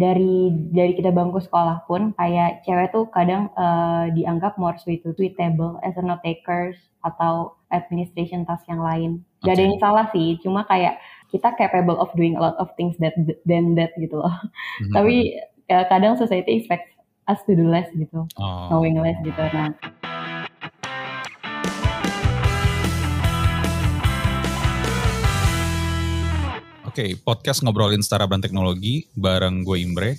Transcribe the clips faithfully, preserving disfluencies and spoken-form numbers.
dari dari kita bangku sekolah pun kayak cewek tuh kadang uh, dianggap more suitable as a note takers atau administration task yang lain. Okay. Gak ada yang salah sih, cuma kayak kita capable of doing a lot of things that than that gitu loh. Mm-hmm. Tapi ya, kadang society expects us to do less gitu, oh. knowing less gitu. Nah. Oke, okay, podcast ngobrolin startup dan teknologi bareng gue Imre.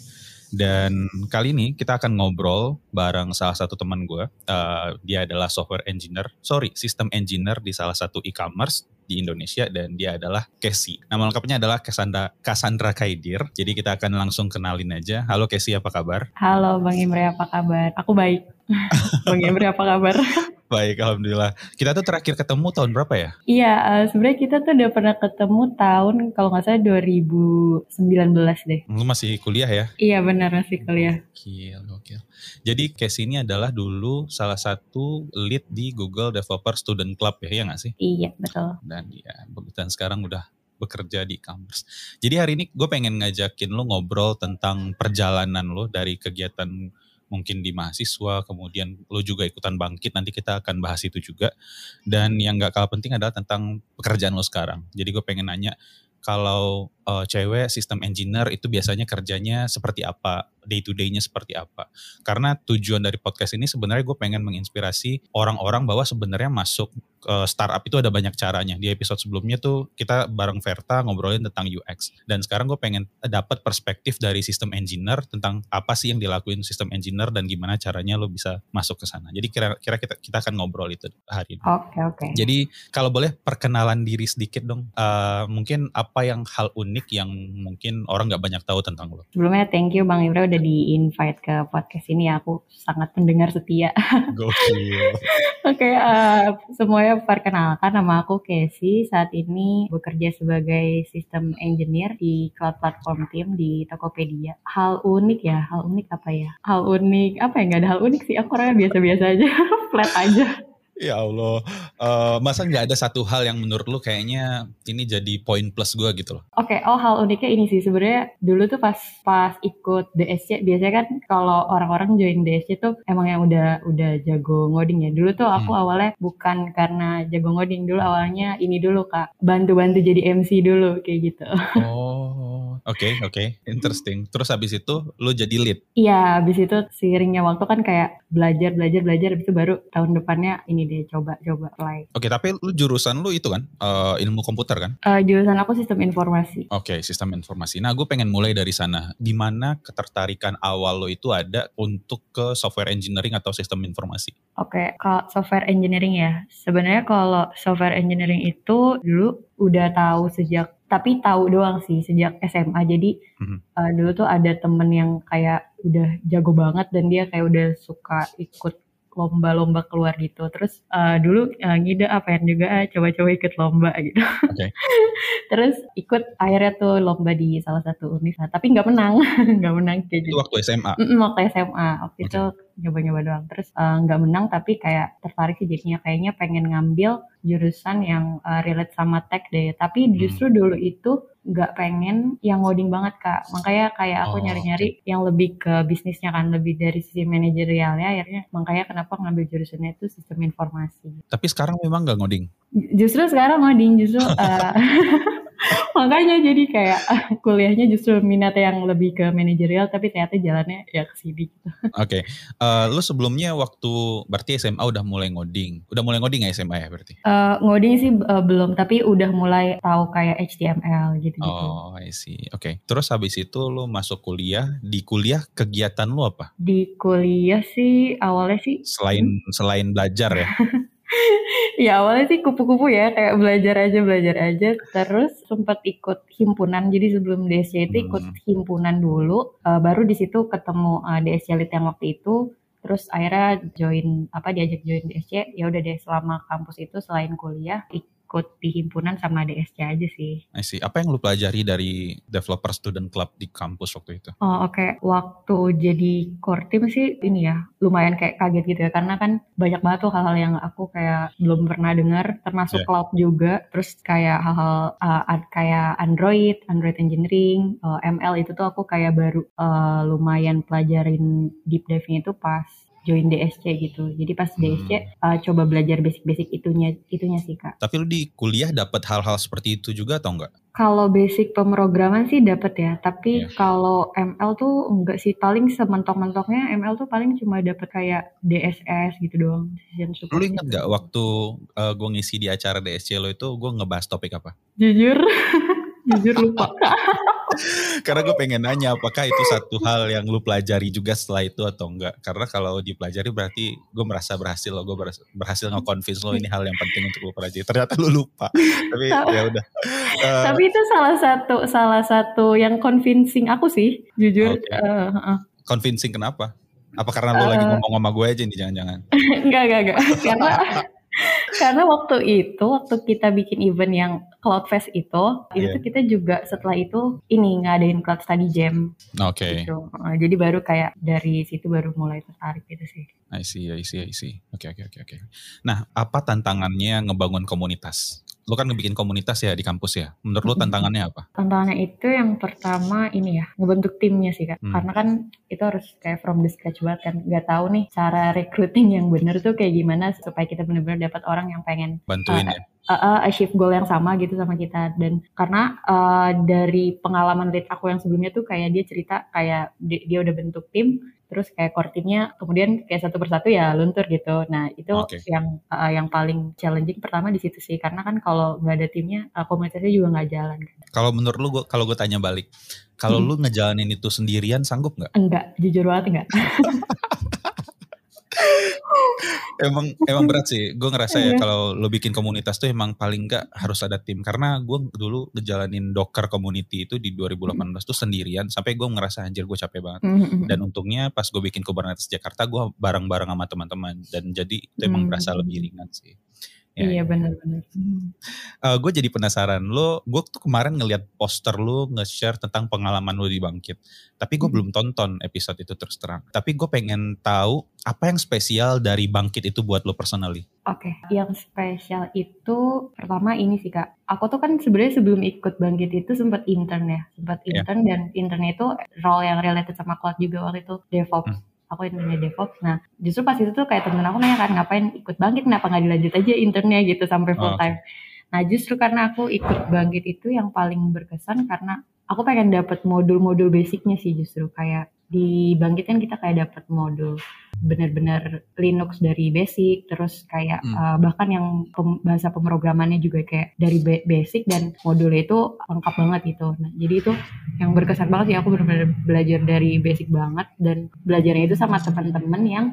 Dan kali ini kita akan ngobrol bareng salah satu teman gue. Uh, dia adalah software engineer, sorry, system engineer di salah satu e-commerce di Indonesia. Dan dia adalah Casey. Nama lengkapnya adalah Kasandra, Kasandra Kaidir. Jadi kita akan langsung kenalin aja. Halo Casey, apa kabar? Halo Bang Imre, apa kabar? Aku baik. Bang Imre, apa kabar? Baik, alhamdulillah. Kita tuh terakhir ketemu tahun berapa ya? Iya, uh, sebenarnya kita tuh udah pernah ketemu tahun kalau nggak salah dua ribu sembilan belas deh. Lu masih kuliah ya? Iya benar, masih kuliah. Gokil, gokil. Jadi Casey ini adalah dulu salah satu lead di Google Developer Student Club ya, iya nggak sih? Iya, betul. Dan ya, dan sekarang udah bekerja di e-commerce. Jadi hari ini gue pengen ngajakin lu ngobrol tentang perjalanan lu dari kegiatan mungkin di mahasiswa, kemudian lo juga ikutan Bangkit, nanti kita akan bahas itu juga. Dan yang gak kalah penting adalah tentang pekerjaan lo sekarang. Jadi gue pengen nanya, kalau uh, cewek sistem engineer itu biasanya kerjanya seperti apa? Day to day-nya seperti apa? Karena tujuan dari podcast ini sebenarnya gue pengen menginspirasi orang-orang bahwa sebenarnya masuk uh, startup itu ada banyak caranya. Di episode sebelumnya tuh kita bareng Verta ngobrolin tentang U X. Dan sekarang gue pengen dapat perspektif dari sistem engineer tentang apa sih yang dilakuin sistem engineer dan gimana caranya lo bisa masuk ke sana. Jadi kira-kira kita, kita akan ngobrol itu hari ini. Oke, okay, oke. Okay. Jadi kalau boleh perkenalan diri sedikit dong. Uh, mungkin apa yang hal unik yang mungkin orang gak banyak tahu tentang lo? Sebelumnya thank you Bang Imre udah di-invite ke podcast ini, aku sangat pendengar setia. Gokil. Oke, uh, semuanya perkenalkan, nama aku Casey, saat ini bekerja sebagai sistem engineer di cloud platform team di Tokopedia. Hal unik ya, hal unik apa ya? Hal unik, apa ya, gak ada hal unik sih, aku orangnya biasa-biasa aja, flat aja. Ya Allah, uh, masa gak ada satu hal yang menurut lu kayaknya ini jadi poin plus gue gitu loh. Oke, okay, oh hal uniknya ini sih sebenarnya dulu tuh pas pas ikut D S C, biasanya kan kalau orang-orang join D S C tuh emang yang udah udah jago ngoding ya. Dulu tuh aku hmm. awalnya bukan karena jago ngoding, dulu awalnya ini dulu Kak, bantu-bantu jadi M C dulu kayak gitu. Oh, oke, okay, oke, okay. Interesting. Terus habis itu lu jadi lead? Iya, habis itu seiringnya waktu kan kayak belajar-belajar-belajar, habis itu baru tahun depannya ini dia coba-coba like. Oke, okay, tapi lu jurusan lu itu kan uh, ilmu komputer kan? Uh, jurusan aku sistem informasi. Oke, okay, sistem informasi. Nah, gue pengen mulai dari sana. Di mana ketertarikan awal lo itu ada untuk ke software engineering atau sistem informasi? Oke, okay, kalau software engineering ya. Sebenarnya kalau software engineering itu dulu udah tahu sejak, tapi tahu doang sih sejak S M A. Jadi mm-hmm. uh, dulu tuh ada temen yang kayak udah jago banget dan dia kayak udah suka ikut lomba-lomba keluar gitu. Terus uh, dulu uh, ngide apa yang juga ah, coba-coba ikut lomba gitu. Okay. Terus ikut akhirnya tuh lomba di salah satu universitas, tapi nggak menang, nggak menang kayak gitu. Itu waktu S M A. Mm-mm, waktu S M A waktu okay. itu nyoba-nyoba doang. Terus nggak uh, menang, tapi kayak tertarik sih jadinya, kayaknya pengen ngambil jurusan yang uh, relate sama tech deh. Tapi justru hmm. dulu itu nggak pengen yang ngoding banget Kak, makanya kayak aku oh, nyari-nyari okay. yang lebih ke bisnisnya kan, lebih dari sisi manajerialnya, akhirnya makanya kenapa ngambil jurusannya itu sistem informasi. Tapi sekarang memang nggak ngoding? Justru sekarang ngoding, justru uh, makanya jadi kayak kuliahnya justru minat yang lebih ke manajerial, tapi ternyata jalannya ya kesini gitu. Oke, okay. uh, lu sebelumnya waktu berarti S M A udah mulai ngoding, udah mulai ngoding ya S M A ya berarti? Uh, ngoding sih uh, belum, tapi udah mulai tahu kayak H T M L gitu-gitu. Oh, I see. Oke, okay. Terus habis itu lu masuk kuliah, di kuliah kegiatan lu apa? Di kuliah sih awalnya sih selain hmm. selain belajar ya. Ya awalnya sih kupu-kupu ya, kayak belajar aja belajar aja. Terus sempat ikut himpunan, jadi sebelum D S C itu ikut himpunan dulu, uh, baru di situ ketemu uh, D S C Lit yang waktu itu. Terus akhirnya join apa diajak join D S C, ya udah deh selama kampus itu selain kuliah ikut ikut di himpunan sama D S C aja sih. I see. Apa yang lu pelajari dari Developer Student Club di kampus waktu itu? Oh oke, okay. Waktu jadi core team sih ini ya lumayan kayak kaget gitu ya, karena kan banyak banget tuh hal-hal yang aku kayak belum pernah dengar, termasuk yeah. cloud juga, terus kayak hal-hal uh, kayak Android, Android engineering, uh, M L itu tuh aku kayak baru uh, lumayan pelajarin deep dive-nya itu pas join D S C gitu. Jadi pas D S C hmm. uh, coba belajar basic-basic itunya itunya sih Kak. Tapi lu di kuliah dapat hal-hal seperti itu juga atau enggak? Kalau basic pemrograman sih dapat ya, tapi yeah. kalau M L tuh enggak sih, paling sementok-mentoknya M L tuh paling cuma dapat kayak D S S gitu doang. Lu ingat nggak waktu uh, gue ngisi di acara D S C lo itu gue ngebahas topik apa? Jujur, jujur lupa Kak. Karena gue pengen nanya apakah itu satu hal yang lu pelajari juga setelah itu atau enggak. Karena kalau dipelajari berarti gue merasa berhasil loh. Gue berhasil nge-convince lo ini hal yang penting untuk lu pelajari. Ternyata lu lupa. Tapi ya udah. Uh, Tapi itu salah satu salah satu yang convincing aku sih. Jujur. Okay. Uh, uh. Convincing kenapa? Apa karena lu uh, lagi ngomong sama gue aja nih jangan-jangan? Enggak, enggak, enggak. Karena... Karena waktu itu, waktu kita bikin event yang Cloudfest itu, yeah. itu tuh kita juga setelah itu ini ngadain Cloud Study Jam. Oke. Okay. Gitu. Jadi baru kayak dari situ baru mulai tertarik gitu sih. I see, I see, I see. Oke, okay, oke, okay, oke, okay. Nah, apa tantangannya ngebangun komunitas? Lo kan ngebikin komunitas ya di kampus ya. Menurut lo tantangannya apa? Tantangannya itu yang pertama ini ya, ngebentuk timnya sih Kak. Hmm. Karena kan itu harus kayak from the scratch banget kan. Gak tahu nih cara recruiting yang bener tuh kayak gimana supaya kita benar-benar dapat orang yang pengen bantuin uh, ya. Uh, uh, achieve goal yang sama gitu sama kita. Dan karena uh, dari pengalaman lead aku yang sebelumnya tuh kayak dia cerita kayak dia, dia udah bentuk tim, terus kayak core teamnya kemudian kayak satu persatu ya luntur gitu. Nah itu okay. yang uh, yang paling challenging pertama di situ sih, karena kan kalau nggak ada timnya uh, komunitasnya juga nggak jalan. Kalau menurut lu, gua, kalau gue tanya balik, kalau hmm. lu ngejalanin itu sendirian sanggup nggak? Enggak, jujur banget enggak. emang emang berat sih, gue ngerasa ya kalau lo bikin komunitas tuh emang paling nggak harus ada tim. Karena gue dulu ngejalanin Docker Community itu di dua ribu delapan belas mm-hmm. tuh sendirian, sampai gue ngerasa anjir gue capek banget. Mm-hmm. Dan untungnya pas gue bikin Kubernetes Jakarta gue bareng-bareng sama teman-teman, dan jadi itu emang mm-hmm. berasa lebih ringan sih. Ya, iya benar-benar. Uh, gue jadi penasaran lo, gue tuh kemarin ngelihat poster lo nge-share tentang pengalaman lo di Bangkit. Tapi gue hmm. belum tonton episode itu terus terang. Tapi gue pengen tahu apa yang spesial dari Bangkit itu buat lo personally. Oke, okay. Yang spesial itu pertama ini sih Kak. Aku tuh kan sebenarnya sebelum ikut Bangkit itu sempat intern ya, sempat intern yeah. dan intern itu role yang related sama cloud juga waktu itu, DevOps. Hmm. Aku internnya DevOps. Nah justru pas itu tuh kayak temen aku nanya kan, ngapain ikut Bangkit, kenapa gak dilanjut aja internnya gitu sampai full time. Oh, okay. Nah justru karena aku ikut Bangkit itu yang paling berkesan, karena aku pengen dapet modul-modul basicnya sih. Justru kayak di Bangkit kan kita kayak dapet modul benar-benar Linux dari basic, terus kayak hmm. uh, bahkan yang pem, bahasa pemrogramannya juga kayak dari basic, dan modulnya itu lengkap banget gitu. Nah, jadi itu yang berkesan banget sih, aku benar-benar belajar dari basic banget, dan belajarnya itu sama teman-teman yang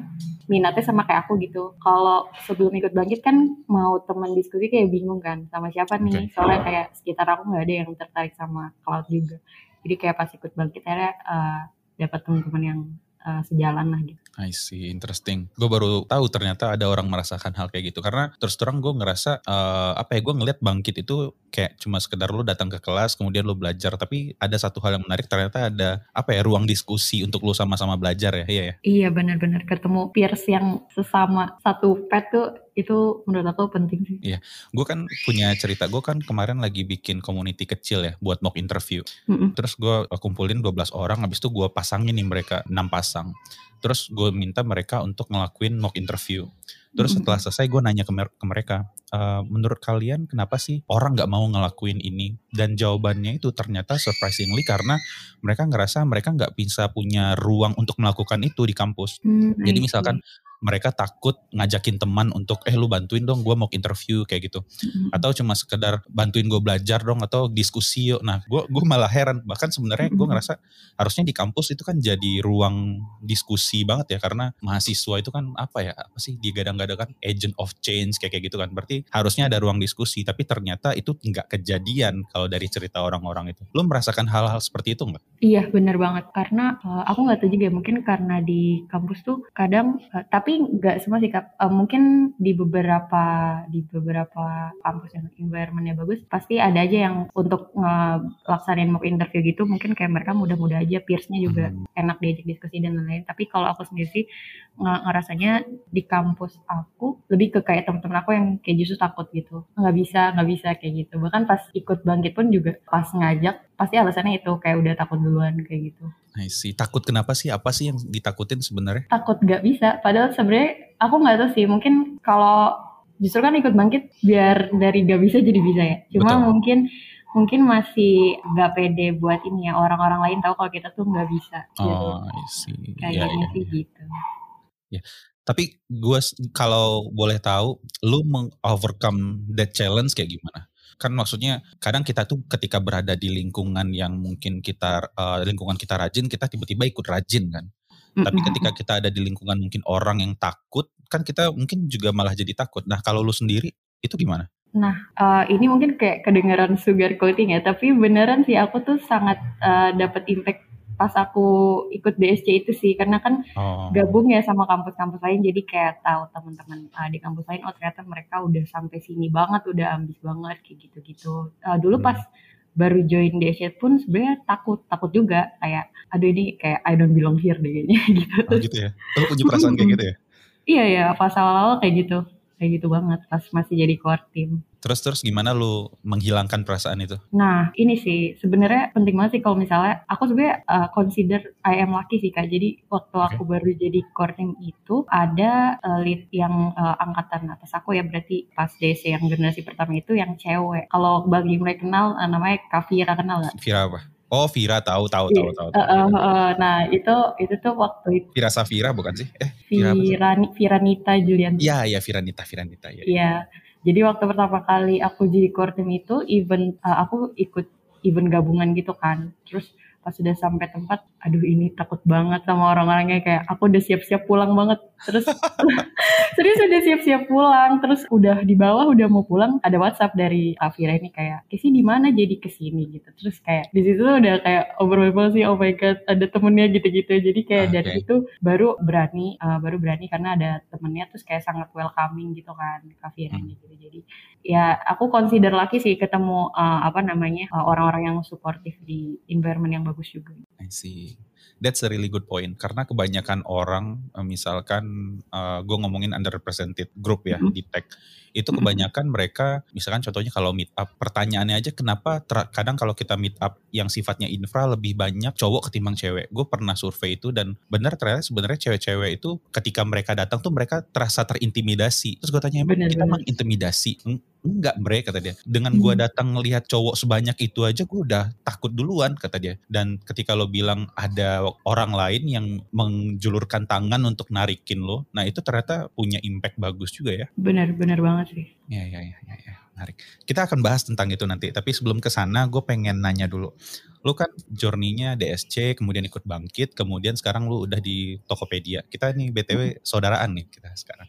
minatnya sama kayak aku gitu. Kalau sebelum ikut Bangkit kan mau teman diskusi kayak bingung kan sama siapa nih, okay. soalnya kayak sekitar aku nggak ada yang tertarik sama cloud juga. Jadi kayak pas ikut Bangkit akhirnya uh, dapat teman-teman yang Uh, sejalan lah gitu. I see, interesting. Gue baru tahu ternyata ada orang merasakan hal kayak gitu. Karena terus terang gue ngerasa uh, apa ya, gue ngeliat Bangkit itu kayak cuma sekedar lo datang ke kelas kemudian lo belajar. Tapi ada satu hal yang menarik, ternyata ada apa ya, ruang diskusi untuk lo sama-sama belajar ya. Iya ya. Iya benar-benar ketemu peers yang sesama satu pet tuh, itu menurut aku penting sih. Iya, gue kan punya cerita, gue kan kemarin lagi bikin community kecil ya buat mock interview. Mm-mm. Terus gue kumpulin dua belas orang, habis itu gue pasangin nih mereka enam pasang. Terus gue minta mereka untuk ngelakuin mock interview. Terus setelah selesai gue nanya ke, mer- ke mereka, e, menurut kalian kenapa sih orang gak mau ngelakuin ini? Dan jawabannya itu ternyata surprisingly karena mereka ngerasa mereka gak bisa punya ruang untuk melakukan itu di kampus. Mm-hmm. Jadi misalkan mereka takut ngajakin teman untuk eh lu bantuin dong gue mau interview kayak gitu, mm-hmm. atau cuma sekedar bantuin gue belajar dong atau diskusi yuk. Nah gue gue malah heran, bahkan sebenarnya mm-hmm. gue ngerasa harusnya di kampus itu kan jadi ruang diskusi banget ya, karena mahasiswa itu kan apa ya apa sih digadang-gadangkan agent of change kayak kayak gitu kan, berarti harusnya ada ruang diskusi, tapi ternyata itu nggak kejadian kalau dari cerita orang-orang itu. Lu merasakan hal-hal seperti itu nggak? Iya benar banget, karena uh, aku nggak tahu juga mungkin karena di kampus tuh kadang uh, tapi tapi nggak semua sih Kak. Uh, mungkin di beberapa di beberapa kampus yang environmentnya bagus, pasti ada aja yang untuk ngelaksanin mock interview gitu, mungkin kayak mereka mudah-mudah aja, peersnya juga hmm. enak diajak diskusi dan lain-lain. Tapi kalau aku sendiri sih ngerasanya di kampus aku lebih ke kayak teman-teman aku yang kayak justru takut gitu, nggak bisa nggak bisa kayak gitu. Bahkan pas ikut Bangkit pun juga pas ngajak pasti alasannya itu kayak udah takut duluan kayak gitu. I see. Takut kenapa sih? Apa sih yang ditakutin sebenarnya? Takut nggak bisa. Padahal sebenarnya aku nggak tahu sih. Mungkin kalau justru kan ikut Bangkit biar dari nggak bisa jadi bisa ya. Cuma Betul. mungkin mungkin masih nggak pede buat ini ya, orang-orang lain tahu kalau kita tuh nggak bisa. Oh, I see. Kayaknya yeah, sih yeah. gitu. Ya. Yeah. Tapi gue kalau boleh tahu, lu meng-overcome that challenge kayak gimana? Kan maksudnya kadang kita tuh ketika berada di lingkungan yang mungkin kita uh, lingkungan kita rajin, kita tiba-tiba ikut rajin kan. Mm-hmm. Tapi ketika kita ada di lingkungan mungkin orang yang takut, kan kita mungkin juga malah jadi takut. Nah kalau lu sendiri itu gimana? Nah uh, ini mungkin kayak kedengaran sugar coating ya, tapi beneran sih aku tuh sangat uh, dapat impact pas aku ikut B S C itu sih, karena kan oh. gabung ya sama kampus-kampus lain, jadi kayak tahu teman-teman uh, di kampus lain, oh ternyata mereka udah sampai sini banget, udah ambis banget kayak gitu-gitu. Uh, dulu hmm. pas baru join B S C pun sebenarnya takut, takut juga kayak, aduh ini kayak I don't belong here deh kayaknya gitu. Oh gitu ya, lu punya perasaan kayak gitu ya? Iya ya, pas awal-awal kayak gitu, kayak gitu banget pas masih jadi core team. Terus-terus gimana lu menghilangkan perasaan itu? Nah ini sih sebenarnya penting banget sih kalau misalnya aku sebenarnya uh, consider I am lucky sih Kak. Jadi waktu okay. aku baru jadi core team itu ada uh, lead yang uh, angkatan atas aku ya, berarti pas D C yang generasi pertama itu yang cewek. Kalau bagi mereka kenal uh, namanya Kavira, kenal gak? Vira apa? Oh Vira, tahu tahu tahu tahu. Uh, uh, uh, nah itu itu tuh waktu itu. Vira Safira bukan sih? Eh Vira Vira, Vira Nita Julian. Iya ya Vira Nita Vira Nita ya. Iya. Jadi waktu pertama kali aku jadi core team itu event uh, aku ikut event gabungan gitu kan. Terus pas sudah sampai tempat, aduh ini takut banget sama orang-orangnya, kayak aku udah siap-siap pulang banget. Terus serius udah siap-siap pulang, terus udah di bawah udah mau pulang ada WhatsApp dari Afira ini kayak, "Kesi di mana jadi kesini gitu." Terus kayak di situ udah kayak overwhelmed sih, oh my god, ada temennya gitu-gitu. Jadi kayak okay. dari itu baru berani uh, baru berani karena ada temennya, terus kayak sangat welcoming gitu kan Afira ini hmm. gitu. Jadi ya aku consider lagi sih ketemu uh, apa namanya uh, orang-orang yang supportive di environment yang bagus juga. I see. That's a really good point. Karena kebanyakan orang, misalkan uh, gue ngomongin underrepresented group ya mm-hmm. di tech, itu kebanyakan mereka, misalkan contohnya kalau meet up, pertanyaannya aja kenapa ter- kadang kalau kita meet up yang sifatnya infra lebih banyak cowok ketimbang cewek. Gue pernah survei itu dan benar ternyata sebenarnya cewek-cewek itu ketika mereka datang tuh mereka terasa terintimidasi. Terus gue tanya, emang kita mengintimidasi? Enggak bre, kata dia. Dengan gue datang ngelihat cowok sebanyak itu aja gue udah takut duluan, kata dia. Dan ketika lo bilang ada orang lain yang menjulurkan tangan untuk narikin lo, nah itu ternyata punya impact bagus juga ya. Benar-benar banget sih. Ya ya ya ya ya. Menarik. Kita akan bahas tentang itu nanti, tapi sebelum ke sana gue pengen nanya dulu. Lu kan journey-nya D S C, kemudian ikut Bangkit, kemudian sekarang lu udah di Tokopedia. Kita nih B T W saudaraan nih kita sekarang.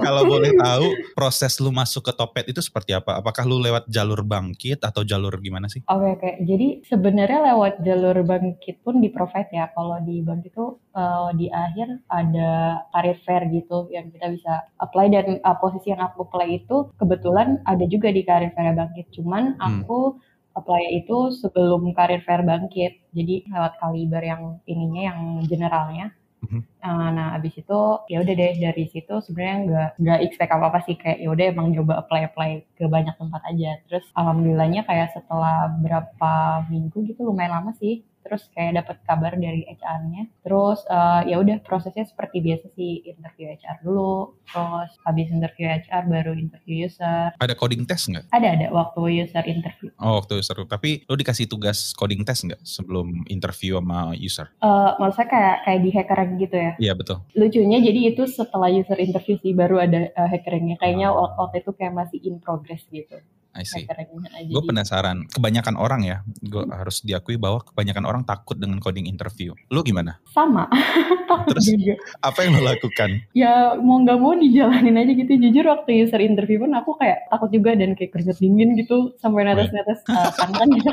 Kalau boleh tahu proses lu masuk ke Topet itu seperti apa? Apakah lu lewat jalur Bangkit atau jalur gimana sih? Oke okay, oke. Okay. Jadi sebenarnya lewat jalur Bangkit pun di provide ya. Kalau di Bangkit tuh uh, di akhir ada career fair gitu yang kita bisa apply, dan uh, posisi yang aku apply itu kebetulan ada juga di career fair Bangkit. Cuman aku hmm. apply itu sebelum career fair Bangkit. Jadi lewat Kaliber yang ininya, yang generalnya. Mm-hmm. Nah abis itu ya udah deh, dari situ sebenarnya nggak nggak expect apa apa sih, kayak ya udah emang coba apply apply ke banyak tempat aja. Terus alhamdulillahnya kayak setelah berapa minggu gitu, lumayan lama sih, terus kayak dapat kabar dari H R-nya. Terus uh, ya udah prosesnya seperti biasa sih, interview H R dulu, terus habis interview H R baru interview user. Ada coding test nggak? Ada ada waktu user interview. Oh waktu user, tapi lo dikasih tugas coding test nggak sebelum interview sama user? Uh, maksudnya kayak kayak di hacker gitu ya? Iya betul. Lucunya jadi itu setelah user interview sih baru ada uh, hackeringnya. Kayaknya oh. waktu itu kayak masih in progress gitu. I see. Gue penasaran, kebanyakan orang ya, gue hmm. harus diakui bahwa kebanyakan orang takut dengan coding interview. Lu gimana? Sama, takut Terus, juga. Apa yang lo lakukan? Ya mau gak mau dijalanin aja gitu, jujur waktu user interview pun aku kayak takut juga dan kayak kerja dingin gitu, sampai netes-netes uh, kan gitu.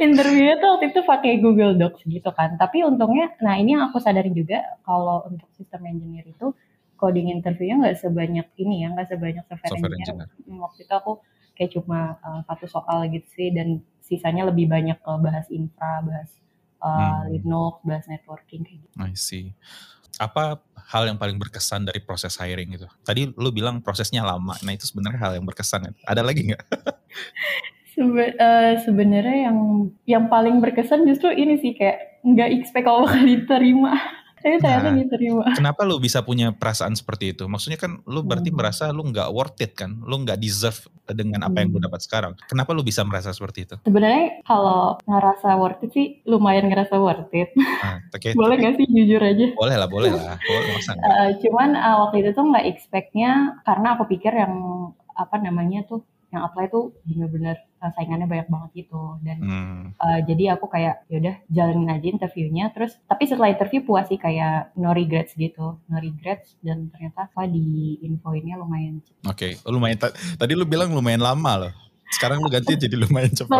Interviewnya tuh waktu itu pakai Google Docs gitu kan, tapi untungnya, nah ini yang aku sadari juga, kalau untuk sistem engineer itu, coding interviewnya gak sebanyak ini ya, gak sebanyak software, software engineer. engineer. Waktu itu aku kayak cuma uh, satu soal gitu sih, dan sisanya lebih banyak uh, bahas infra, bahas uh, hmm. Linux, bahas networking kayak gitu. I see. Apa hal yang paling berkesan dari proses hiring gitu? Tadi lu bilang prosesnya lama, nah itu sebenarnya hal yang berkesan. Ada lagi gak? Sebe- uh, sebenarnya yang yang paling berkesan justru ini sih, kayak gak expect kalau bakal diterima. Tapi ternyata nah, diterima. Kenapa lu bisa punya perasaan seperti itu? Maksudnya kan lu berarti hmm. merasa lu gak worth it kan? Lu gak deserve dengan apa hmm. yang lu dapat sekarang. Kenapa lu bisa merasa seperti itu? Sebenarnya kalau ngerasa worth it sih lumayan ngerasa worth it. Nah, okay. Boleh gak sih jujur aja? Boleh lah, boleh lah. uh, cuman uh, waktu itu tuh gak expect-nya karena aku pikir yang apa namanya tuh yang apply tuh benar-benar uh, saingannya banyak banget gitu dan hmm. uh, jadi aku kayak yaudah jalanin aja interviewnya terus tapi setelah interview puas sih kayak no regrets gitu no regrets dan ternyata apa di infoinnya lumayan cepat. Oke okay. lumayan t- tadi lu bilang lumayan lama loh sekarang lu ganti jadi lumayan cepat.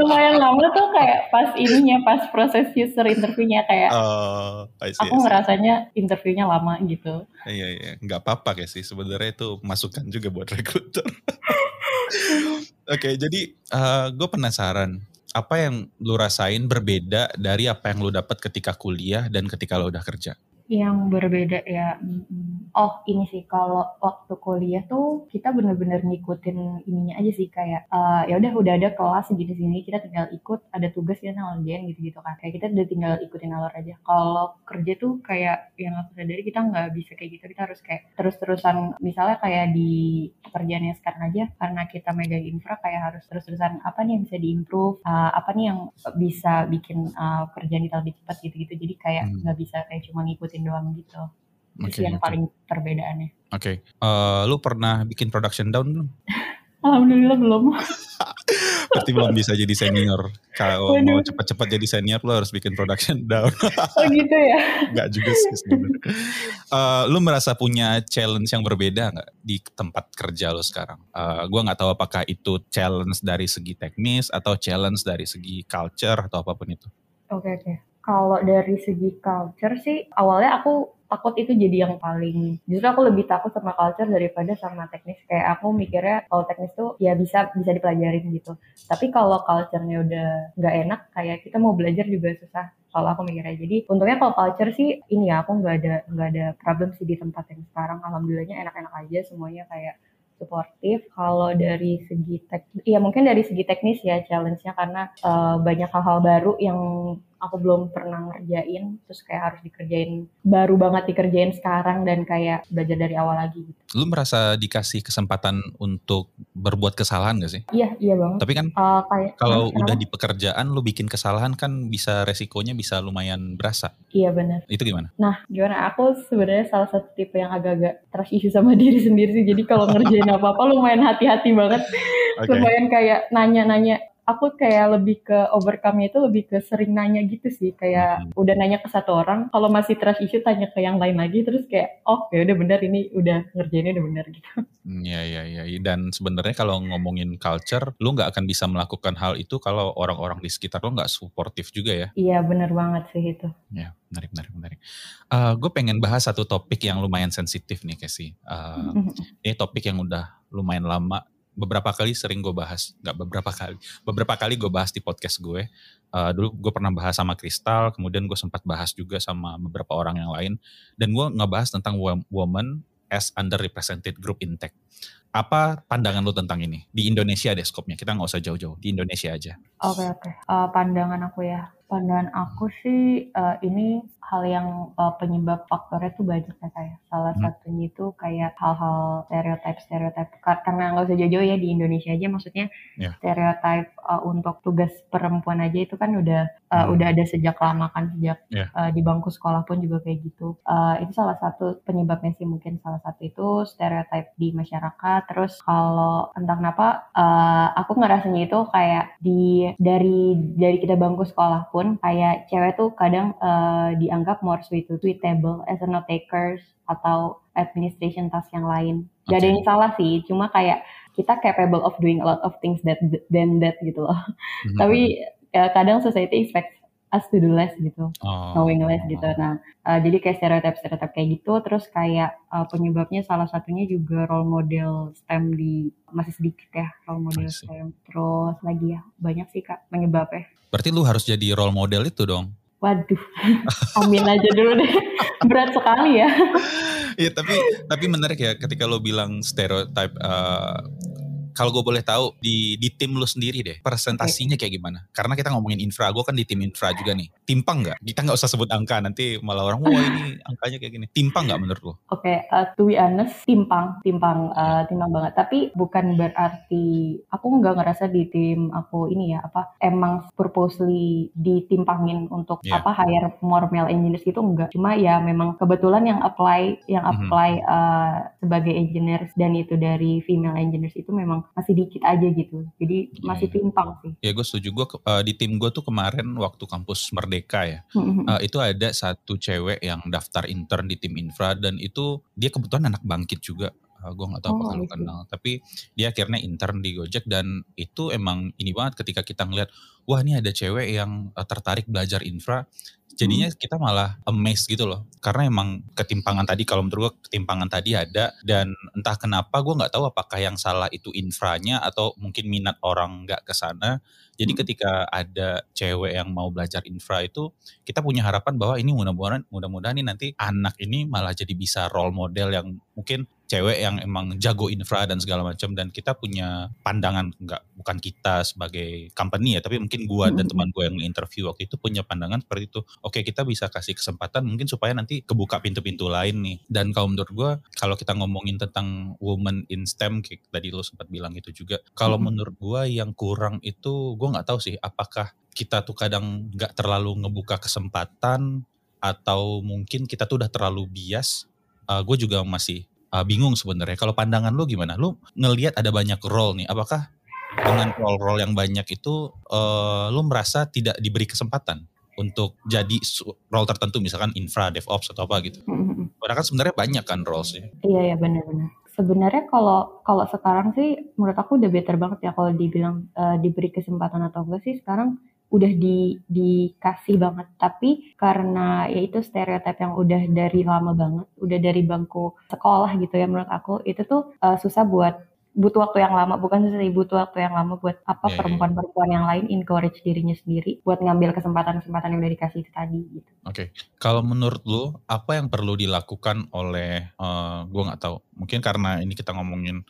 Lumayan lama tuh kayak pas ininya pas proses user interviewnya kayak oh, I see, aku I see. ngerasanya interviewnya lama gitu. Iya iya nggak apa-apa kayak sih sebenarnya itu masukan juga buat recruiter. Oke okay, jadi uh, gue penasaran apa yang lu rasain berbeda dari apa yang lu dapat ketika kuliah dan ketika lu udah kerja. Yang berbeda ya, oh ini sih kalau waktu kuliah tuh kita benar-benar ngikutin ininya aja sih kayak uh, ya udah udah ada kelas di sini kita tinggal ikut ada tugas kita ngerjain gitu-gitu kan kayak kita udah tinggal ikutin alur aja. Kalau kerja tuh kayak yang aku sadari kita nggak bisa kayak gitu, kita harus kayak terus-terusan misalnya kayak di pekerjaannya sekarang aja karena kita megang infra kayak harus terus-terusan apa nih yang bisa diimprove, uh, apa nih yang bisa bikin uh, kerjaan kita lebih cepat gitu-gitu jadi kayak nggak hmm. bisa kayak cuma ngikutin doang gitu. Itu okay, yang okay. paling perbedaannya. Oke. Okay. Uh, lu pernah bikin production down belum? Alhamdulillah belum. Berarti belum bisa jadi senior. Kalau mau cepat-cepat jadi senior lu harus bikin production down. Oh gitu ya? Enggak juga sih sebenarnya. Uh, lu merasa punya challenge yang berbeda gak di tempat kerja lu sekarang? Uh, gua gak tahu apakah itu challenge dari segi teknis atau challenge dari segi culture atau apapun itu. Oke okay, oke. Okay. Kalau dari segi culture sih, awalnya aku takut itu jadi yang paling, justru aku lebih takut sama culture daripada sama teknis. Kayak aku mikirnya kalau teknis tuh ya bisa bisa dipelajarin gitu. Tapi kalau culture-nya udah nggak enak, kayak kita mau belajar juga susah. Kalau aku mikirnya jadi untungnya kalau culture sih ini ya aku nggak ada nggak ada problem sih di tempat yang sekarang. Alhamdulillahnya enak-enak aja semuanya kayak suportif. Kalau dari segi teknis, ya mungkin dari segi teknis ya challenge-nya karena uh, banyak hal-hal baru yang aku belum pernah ngerjain, terus kayak harus dikerjain, baru banget dikerjain sekarang dan kayak belajar dari awal lagi gitu. Lu merasa dikasih kesempatan untuk berbuat kesalahan gak sih? Iya, iya banget. Tapi kan uh, kalau udah di pekerjaan lu bikin kesalahan kan bisa resikonya bisa lumayan berasa. Iya benar. Itu gimana? Nah, gimana? Aku sebenarnya salah satu tipe yang agak-agak trust issue sama diri sendiri sih. Jadi kalau ngerjain apa-apa lumayan hati-hati banget. Okay. Lumayan kayak nanya-nanya. Aku kayak lebih ke overcome-nya itu lebih ke sering nanya gitu sih. Kayak udah nanya ke satu orang, kalau masih trust issue tanya ke yang lain lagi. Terus kayak, oh ya udah benar ini udah ngerjainnya udah benar gitu. Iya, iya, iya. Dan sebenarnya kalau ngomongin culture, lu gak akan bisa melakukan hal itu kalau orang-orang di sekitar lu gak suportif juga ya. Iya benar banget sih itu. Iya. Menarik, menarik, menarik. Uh, gue pengen bahas satu topik yang lumayan sensitif nih Casey. Uh, ini topik yang udah lumayan lama. Beberapa kali sering gue bahas, gak beberapa kali, beberapa kali gue bahas di podcast gue. Uh, dulu gue pernah bahas sama Kristal, kemudian gue sempat bahas juga sama beberapa orang yang lain. Dan gue ngebahas tentang women as underrepresented group in tech. Apa pandangan lo tentang ini? Di Indonesia deh skopnya, kita gak usah jauh-jauh, di Indonesia aja. Oke, okay, oke. Okay. Uh, pandangan aku ya. Pandangan aku sih uh, ini hal yang uh, penyebab faktornya tuh banyak ya kayak salah hmm. satunya itu kayak hal-hal stereotip-stereotip karena nggak usah jauh-jauh ya di Indonesia aja maksudnya yeah. stereotip uh, untuk tugas perempuan aja itu kan udah Uh, hmm. udah ada sejak lama kan, sejak yeah. uh, di bangku sekolah pun juga kayak gitu. Uh, itu salah satu penyebabnya sih, mungkin salah satu itu stereotip di masyarakat. Terus kalau entah kenapa uh, aku ngerasanya itu kayak di dari dari kita bangku sekolah pun kayak cewek tuh kadang uh, dianggap more suitable as a note takers atau administration task yang lain. Okay. Gak ada yang salah sih, cuma kayak kita capable of doing a lot of things that than that gitu loh. Mm-hmm. Tapi ya, kadang society expects us to do less gitu, oh. knowing less gitu. Nah, uh, jadi kayak stereotip-stereotip kayak gitu. Terus kayak uh, penyebabnya salah satunya juga role model STEM di, masih sedikit ya role model STEM. Terus lagi ya, banyak sih Kak penyebabnya. Berarti lu harus jadi role model itu dong? Waduh, amin aja dulu deh. Berat sekali ya. Iya, tapi tapi menarik ya ketika lu bilang stereotip. Uh, Kalau gue boleh tahu di di tim lu sendiri deh, presentasinya kayak gimana? Karena kita ngomongin infra, gue kan di tim infra juga nih. Timpang nggak? Kita nggak usah sebut angka, nanti malah orang wah ini angkanya kayak gini. Timpang nggak menurut lu? Oke, okay, uh, to be honest, timpang, timpang, uh, timpang banget. Tapi bukan berarti aku nggak ngerasa di tim aku ini ya apa emang purposely ditimpangin untuk yeah. apa hire more male engineers gitu, enggak. Cuma ya memang kebetulan yang apply yang apply mm-hmm. uh, sebagai engineers dan itu dari female engineers itu memang masih dikit aja gitu, jadi masih yeah. timpang sih. Ya gue setuju, gue uh, di tim gue tuh kemarin waktu kampus Merdeka ya, uh, itu ada satu cewek yang daftar intern di tim infra dan itu dia kebetulan anak Bangkit juga. Uh, gue gak tahu oh, apakah lu kenal, tapi dia akhirnya intern di Gojek dan itu emang ini banget ketika kita ngeliat, wah ini ada cewek yang uh, tertarik belajar infra, jadinya hmm. kita malah amazed gitu loh, karena emang ketimpangan tadi, kalau menurut gue ketimpangan tadi ada, dan entah kenapa gue gak tahu apakah yang salah itu infranya atau mungkin minat orang gak kesana, jadi hmm. ketika ada cewek yang mau belajar infra itu, kita punya harapan bahwa ini mudah-mudahan, mudah-mudahan nih nanti anak ini malah jadi bisa role model yang mungkin cewek yang emang jago infra dan segala macam, dan kita punya pandangan, enggak, bukan kita sebagai company ya, tapi mungkin gue dan teman gue yang interview waktu itu punya pandangan seperti itu. Oke, kita bisa kasih kesempatan mungkin supaya nanti kebuka pintu-pintu lain nih. Dan kalau menurut gue, kalau kita ngomongin tentang women in STEM, kayak tadi lo sempat bilang itu juga, kalau menurut gue yang kurang itu, gue nggak tahu sih apakah kita tuh kadang nggak terlalu ngebuka kesempatan atau mungkin kita tuh udah terlalu bias. Uh, gue juga masih Uh, bingung sebenarnya. Kalau pandangan lu gimana? Lu ngelihat ada banyak role nih. Apakah dengan role-role yang banyak itu uh, lu merasa tidak diberi kesempatan untuk jadi role tertentu, misalkan infra, DevOps atau apa gitu? Mm-hmm. Padahal kan sebenarnya banyak kan roles-nya. Iya, iya benar-benar. Sebenarnya kalau kalau sekarang sih menurut aku udah better banget ya kalau dibilang uh, diberi kesempatan atau enggak sih sekarang. Udah di, dikasih banget, tapi karena ya itu stereotip yang udah dari lama banget, udah dari bangku sekolah gitu ya menurut aku, itu tuh uh, susah buat, butuh waktu yang lama, bukan susah, butuh waktu yang lama buat apa yeah, perempuan-perempuan yang lain encourage dirinya sendiri buat ngambil kesempatan-kesempatan yang udah dikasih itu tadi gitu. Oke, okay. Kalau menurut lu, apa yang perlu dilakukan oleh, uh, gue gak tahu, mungkin karena ini kita ngomongin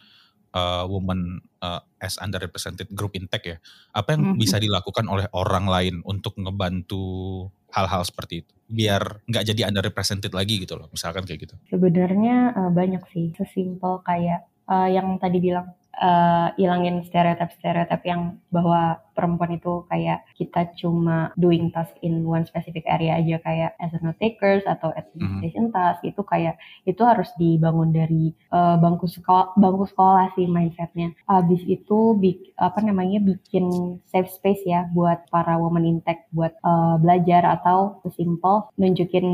Uh, woman uh, as underrepresented group in tech ya, apa yang mm-hmm. bisa dilakukan oleh orang lain untuk ngebantu hal-hal seperti itu biar nggak jadi underrepresented lagi gitu loh, misalkan kayak gitu? Sebenarnya uh, banyak sih, sesimpel kayak uh, yang tadi bilang uh, ilangin stereotip-stereotip yang bahwa perempuan itu kayak kita cuma doing task in one specific area aja kayak as a note takers atau administration mm-hmm. task, itu kayak itu harus dibangun dari uh, bangku sekolah bangku sekolah sih mindsetnya. Habis itu bi- apa namanya bikin safe space ya buat para women in tech buat uh, belajar atau simple nunjukin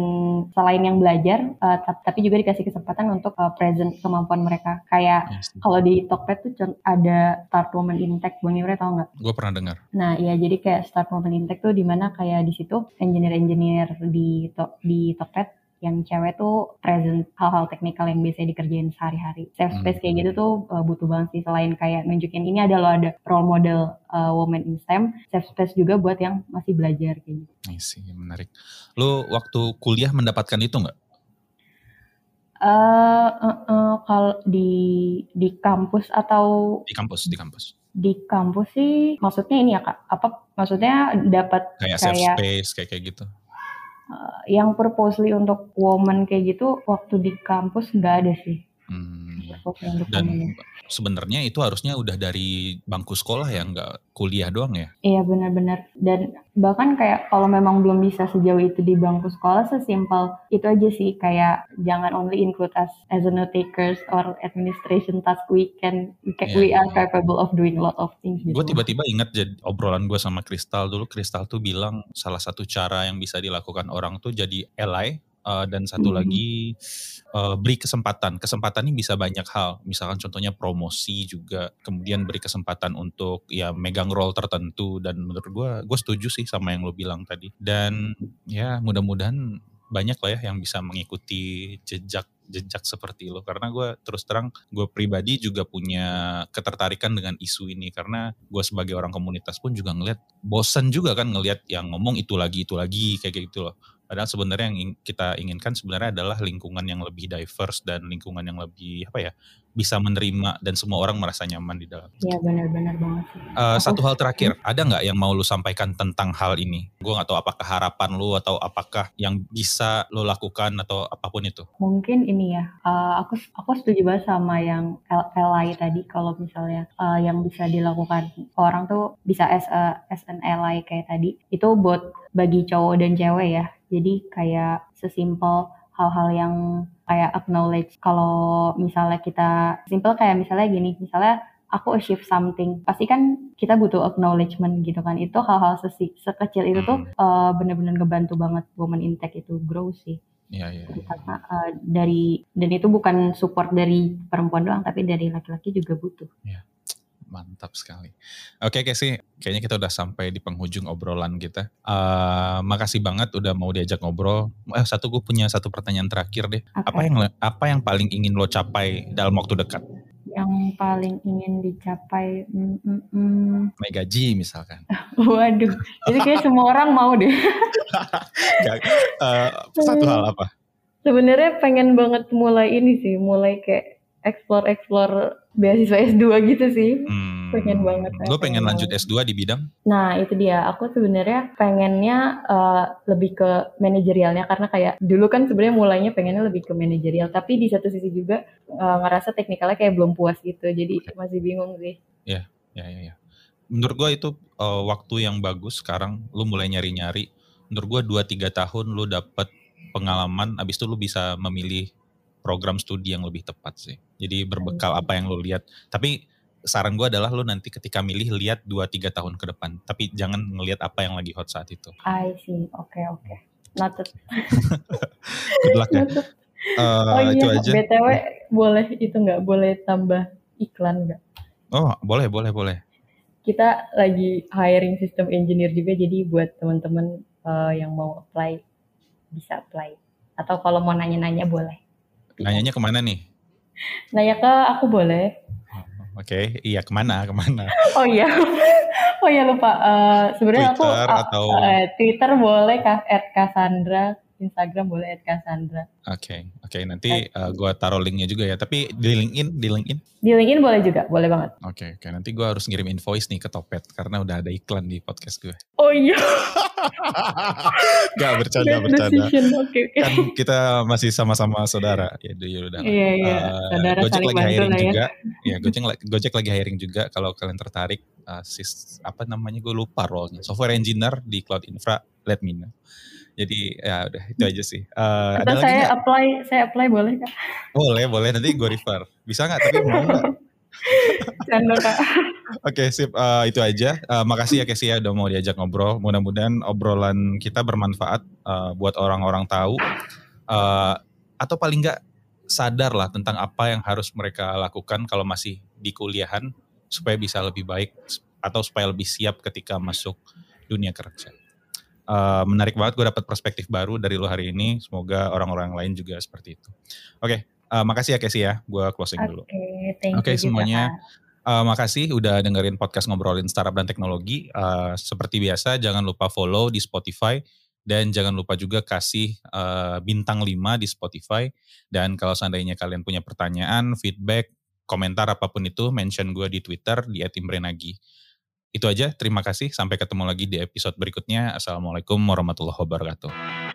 selain yang belajar uh, tapi juga dikasih kesempatan untuk uh, present kemampuan mereka kayak yes. Kalau di Tokped tuh ada start women in tech, Bang Yure tau nggak? Gue pernah dengar. Nah iya, jadi kayak start women in tech tuh dimana kayak di situ engineer-engineer di to- di Tokped yang cewek tuh present hal-hal teknikal yang biasanya dikerjain sehari-hari. Safe space hmm. kayak gitu tuh uh, butuh banget sih, selain kayak nunjukin ini ada lo ada role model uh, woman in STEM, safe space juga buat yang masih belajar kayak gitu. Isi menarik. Lo waktu kuliah mendapatkan itu nggak? Uh, uh, uh, kalau di di kampus atau di kampus di kampus. Di kampus sih maksudnya ini ya Kak, apa maksudnya dapat kayak, kayak safe space kayak kayak gitu. Uh, yang purposely untuk woman kayak gitu waktu di kampus nggak ada sih. Hmm. Oke, dan sebenarnya itu harusnya udah dari bangku sekolah ya, nggak kuliah doang ya? Iya benar-benar, dan bahkan kayak kalau memang belum bisa sejauh itu di bangku sekolah, sesimpel itu aja sih, kayak jangan only include us as a note takers or administration task, we can, yeah, we are capable of doing a lot of things. Gitu. Gue tiba-tiba ingat jadi obrolan gue sama Kristal dulu, Kristal tuh bilang salah satu cara yang bisa dilakukan orang tuh jadi ally, Uh, dan satu mm-hmm. lagi uh, beri kesempatan. Kesempatan ini bisa banyak hal. Misalkan contohnya promosi juga. Kemudian beri kesempatan untuk ya megang role tertentu. Dan menurut gue, gue setuju sih sama yang lo bilang tadi. Dan ya mudah-mudahan banyak lah ya yang bisa mengikuti jejak jejak seperti lo, karena gue terus terang gue pribadi juga punya ketertarikan dengan isu ini, karena gue sebagai orang komunitas pun juga ngeliat bosen juga kan ngeliat yang ngomong itu lagi itu lagi kayak gitu loh, padahal sebenarnya yang kita inginkan sebenarnya adalah lingkungan yang lebih diverse dan lingkungan yang lebih apa ya, bisa menerima dan semua orang merasa nyaman di dalam. Iya benar-benar banget. Uh, satu hal terakhir, ada nggak yang mau lu sampaikan tentang hal ini? Gue nggak tahu apakah harapan lu atau apakah yang bisa lu lakukan atau apapun itu. Mungkin ini ya, uh, aku aku setuju banget sama yang ally tadi. Kalau misalnya uh, yang bisa dilakukan orang tuh bisa as a, as an ally kayak tadi. Itu buat bagi cowok dan cewek ya. Jadi kayak sesimpel hal-hal yang kayak acknowledge, kalau misalnya kita simple kayak misalnya gini, misalnya aku achieve something, pasti kan kita butuh acknowledgement gitu kan, itu hal-hal sesi, sekecil itu tuh uh, bener-bener ngebantu banget woman in tech itu grow sih. Ya, ya, ya. Karena uh, dari, dan itu bukan support dari perempuan doang, tapi dari laki-laki juga butuh ya. Mantap sekali. Oke Casey, kayaknya kita udah sampai di penghujung obrolan kita. Uh, makasih banget udah mau diajak ngobrol. Eh, satu gue punya satu pertanyaan terakhir deh. Okay. Apa yang apa yang paling ingin lo capai dalam waktu dekat? Yang paling ingin dicapai, mm, mm, mm. naik gaji misalkan. Waduh, itu kayak semua orang mau deh. Gak, uh, satu hal apa? Sebenarnya pengen banget mulai ini sih, mulai kayak explore-explore beasiswa S dua gitu sih. Hmm, pengen banget. Lo pengen lanjut S dua di bidang? Nah itu dia, aku sebenarnya pengennya uh, lebih ke manajerialnya, karena kayak dulu kan sebenarnya mulainya pengennya lebih ke manajerial, tapi di satu sisi juga uh, ngerasa teknikalnya kayak belum puas gitu, jadi masih bingung sih. Iya, iya, iya. Ya. Menurut gue itu uh, waktu yang bagus sekarang, lo mulai nyari-nyari. Menurut gue dua tiga tahun lo dapet pengalaman, abis itu lo bisa memilih program studi yang lebih tepat sih. Jadi berbekal apa yang lo lihat. Tapi saran gue adalah lo nanti ketika milih lihat dua tiga tahun ke depan. Tapi jangan ngelihat apa yang lagi hot saat itu. I see. Oke, okay, oke. Okay. Noted. Good luck ya. Uh, oh iya, itu aja. B T W boleh itu nggak? Boleh tambah iklan nggak? Oh boleh, boleh, boleh. Kita lagi hiring sistem engineer juga. Jadi buat teman-teman uh, yang mau apply, bisa apply. Atau kalau mau nanya-nanya boleh. Nanyanya kemana nih? Nanya ke aku boleh. Oke, okay. Iya kemana, kemana? Oh iya, oh iya lupa. Uh, sebenarnya aku atau... uh, Twitter boleh, at Kasandra, Instagram boleh at Kasandra. Oke, okay. Oke okay, nanti uh, gue taruh linknya juga ya. Tapi di LinkedIn, di LinkedIn? Di LinkedIn boleh juga, boleh banget. Oke, okay, oke okay. Nanti gue harus ngirim invoice nih ke Topet karena udah ada iklan di podcast gue. Oh iya. Gak bercanda, bercanda. Okay, okay. Kan kita masih sama-sama saudara. Ya, udah. Iya, iya. Saudara uh, Gojek lagi hiring ya. juga. Ya, Gojek, Gojek lagi hiring juga. Kalau kalian tertarik, uh, sis, apa namanya? Gue lupa role-nya. Software engineer di cloud infra. Let me know. Jadi ya udah itu aja sih. Uh, ada lagi saya gak? apply, saya apply boleh nggak? Boleh, boleh. Nanti gue refer. Bisa nggak? Tapi mau nggak? Oke, okay, sip, uh, itu aja. Uh, makasih ya Casey ya udah mau diajak ngobrol. Mudah-mudahan obrolan kita bermanfaat uh, buat orang-orang tahu uh, atau paling nggak sadar lah tentang apa yang harus mereka lakukan kalau masih di kuliahan supaya bisa lebih baik atau supaya lebih siap ketika masuk dunia kerja. Uh, menarik banget, gue dapat perspektif baru dari lo hari ini. Semoga orang-orang lain juga seperti itu. Oke. Okay. Uh, makasih ya Casey ya, gue closing okay, dulu. Oke okay, semuanya, uh, makasih udah dengerin podcast Ngobrolin Startup dan Teknologi. Uh, seperti biasa jangan lupa follow di Spotify dan jangan lupa juga kasih uh, bintang lima di Spotify. Dan kalau seandainya kalian punya pertanyaan, feedback, komentar apapun itu, mention gue di Twitter di et imrenagi. Itu aja, terima kasih. Sampai ketemu lagi di episode berikutnya. Assalamualaikum warahmatullahi wabarakatuh.